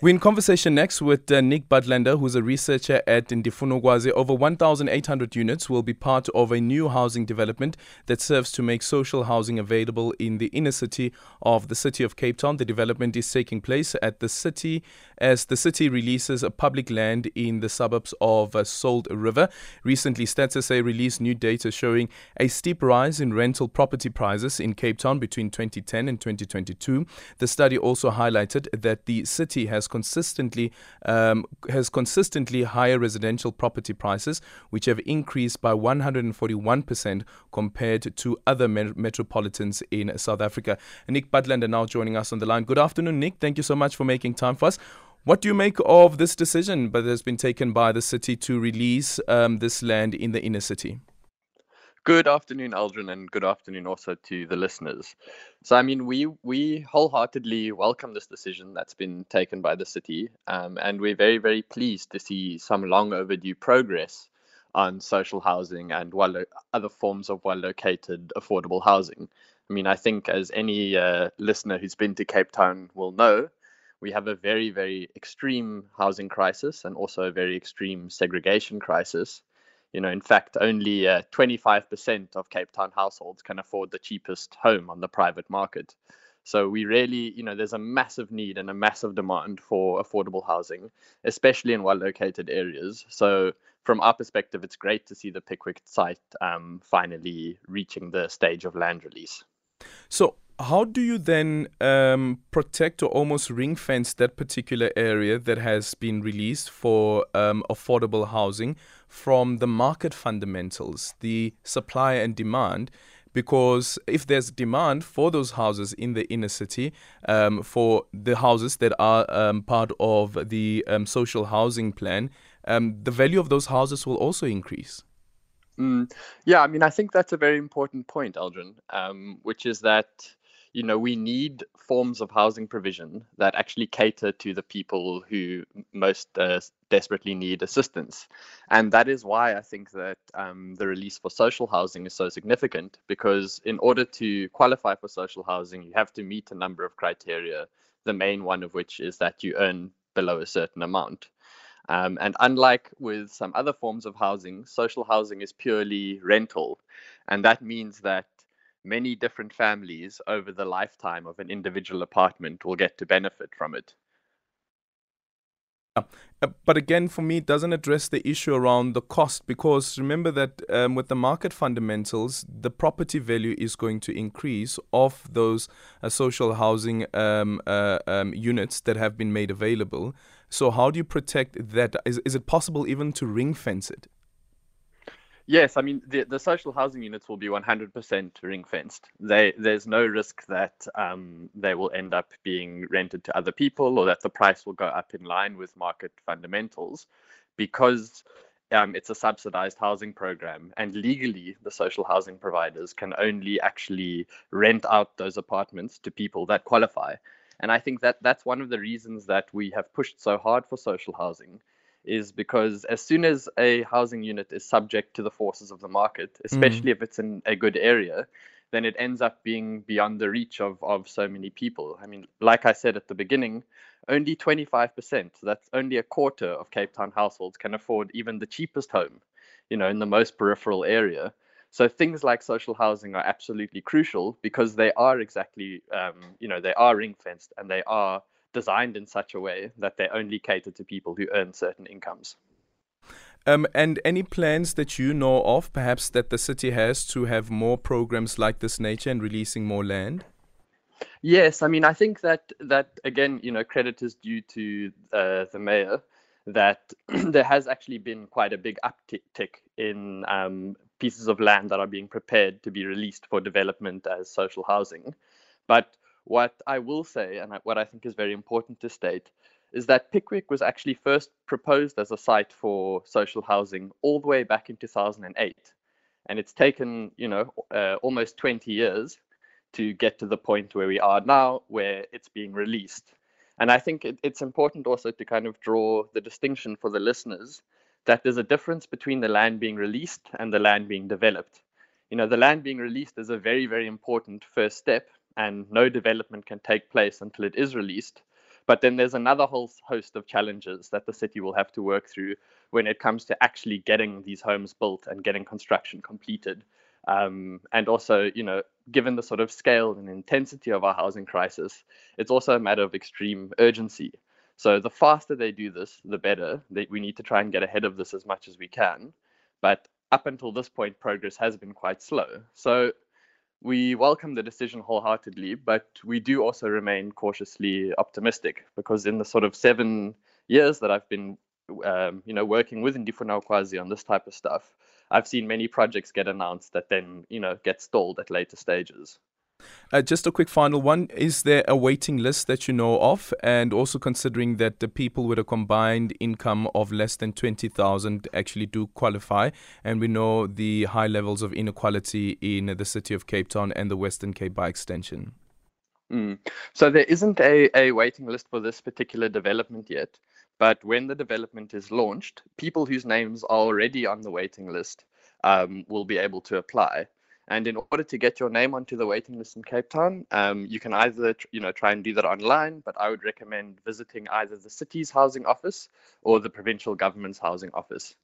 We're in conversation next with Nick Budlender, who's a researcher at Ndifuna Ukwazi. Over 1,800 units will be part of a new housing development that serves to make social housing available in the inner city of the city of Cape Town. The development is taking place at the city as the city releases a public land in the suburbs of Salt River. Recently, Stats SA released new data showing a steep rise in rental property prices in Cape Town between 2010 and 2022. The study also highlighted that the city has consistently higher residential property prices, which have increased by 141% compared to other metropolitans in South Africa. Nick Budlender now joining us on the line. Good afternoon, Nick. Thank you so much for making time for us. What do you make of this decision that has been taken by the city to release this land in the inner city? Good afternoon, Aldrin, and good afternoon also to the listeners. So, we wholeheartedly welcome this decision that's been taken by the city, and we're very, very pleased to see some long overdue progress on social housing and other forms of well-located affordable housing. I think as any listener who's been to Cape Town will know, we have a very, very extreme housing crisis and also a very extreme segregation crisis. In fact, only 25% of Cape Town households can afford the cheapest home on the private market. So we really, there's a massive need and a massive demand for affordable housing, especially in well-located areas. So from our perspective, it's great to see the Pickwick site finally reaching the stage of land release. So how do you then protect or almost ring-fence that particular area that has been released for affordable housing from the market fundamentals, the supply and demand? Because if there's demand for those houses in the inner city, for the houses that are part of the social housing plan, the value of those houses will also increase. I think that's a very important point, Aldrin, which is that we need forms of housing provision that actually cater to the people who most desperately need assistance. And that is why I think that the release for social housing is so significant, because in order to qualify for social housing, you have to meet a number of criteria, the main one of which is that you earn below a certain amount. And unlike with some other forms of housing, social housing is purely rental. And that means that many different families over the lifetime of an individual apartment will get to benefit from it. But again, for me, it doesn't address the issue around the cost, because remember that with the market fundamentals, the property value is going to increase of those social housing units that have been made available. So how do you protect that? Is it possible even to ring fence it? Yes, the social housing units will be 100% ring-fenced. There's no risk that they will end up being rented to other people or that the price will go up in line with market fundamentals, because it's a subsidized housing program. And legally, the social housing providers can only actually rent out those apartments to people that qualify. And I think that that's one of the reasons that we have pushed so hard for social housing, is because as soon as a housing unit is subject to the forces of the market, especially if it's in a good area, then it ends up being beyond the reach of so many people. Like I said at the beginning, only 25%, that's only a quarter of Cape Town households, can afford even the cheapest home, in the most peripheral area. So things like social housing are absolutely crucial, because they are exactly, they are ring-fenced and they are designed in such a way that they only cater to people who earn certain incomes. And any plans that you know of, perhaps, that the city has to have more programs like this nature and releasing more land? Yes, I think that again, credit is due to the mayor, that there has actually been quite a big uptick in pieces of land that are being prepared to be released for development as social housing. But what I will say, and what I think is very important to state, is that Pickwick was actually first proposed as a site for social housing all the way back in 2008. And it's taken, almost 20 years to get to the point where we are now, where it's being released. And I think it's important also to kind of draw the distinction for the listeners that there's a difference between the land being released and the land being developed. The land being released is a very, very important first step, and no development can take place until it is released. But then there's another whole host of challenges that the city will have to work through when it comes to actually getting these homes built and getting construction completed. And also, you know, given the sort of scale and intensity of our housing crisis, it's also a matter of extreme urgency. So the faster they do this, the better. We need to try and get ahead of this as much as we can. But up until this point, progress has been quite slow. So we welcome the decision wholeheartedly, but we do also remain cautiously optimistic, because in the sort of 7 years that I've been working with Ndifuna Ukwazi on this type of stuff, I've seen many projects get announced that then, you know, get stalled at later stages. Just a quick final one. Is there a waiting list that you know of? And also considering that the people with a combined income of less than 20,000 actually do qualify. And we know the high levels of inequality in the city of Cape Town and the Western Cape by extension. So there isn't a waiting list for this particular development yet. But when the development is launched, people whose names are already on the waiting list will be able to apply. And in order to get your name onto the waiting list in Cape Town, you can either try and do that online, but I would recommend visiting either the city's housing office or the provincial government's housing office,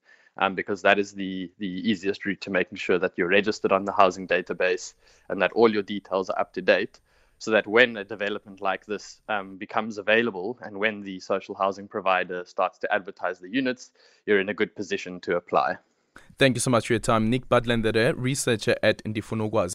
because that is the easiest route to making sure that you're registered on the housing database and that all your details are up to date, so that when a development like this becomes available and when the social housing provider starts to advertise the units, you're in a good position to apply. Thank you so much for your time. Nick Budlender, researcher at Ndifuna Ukwazi.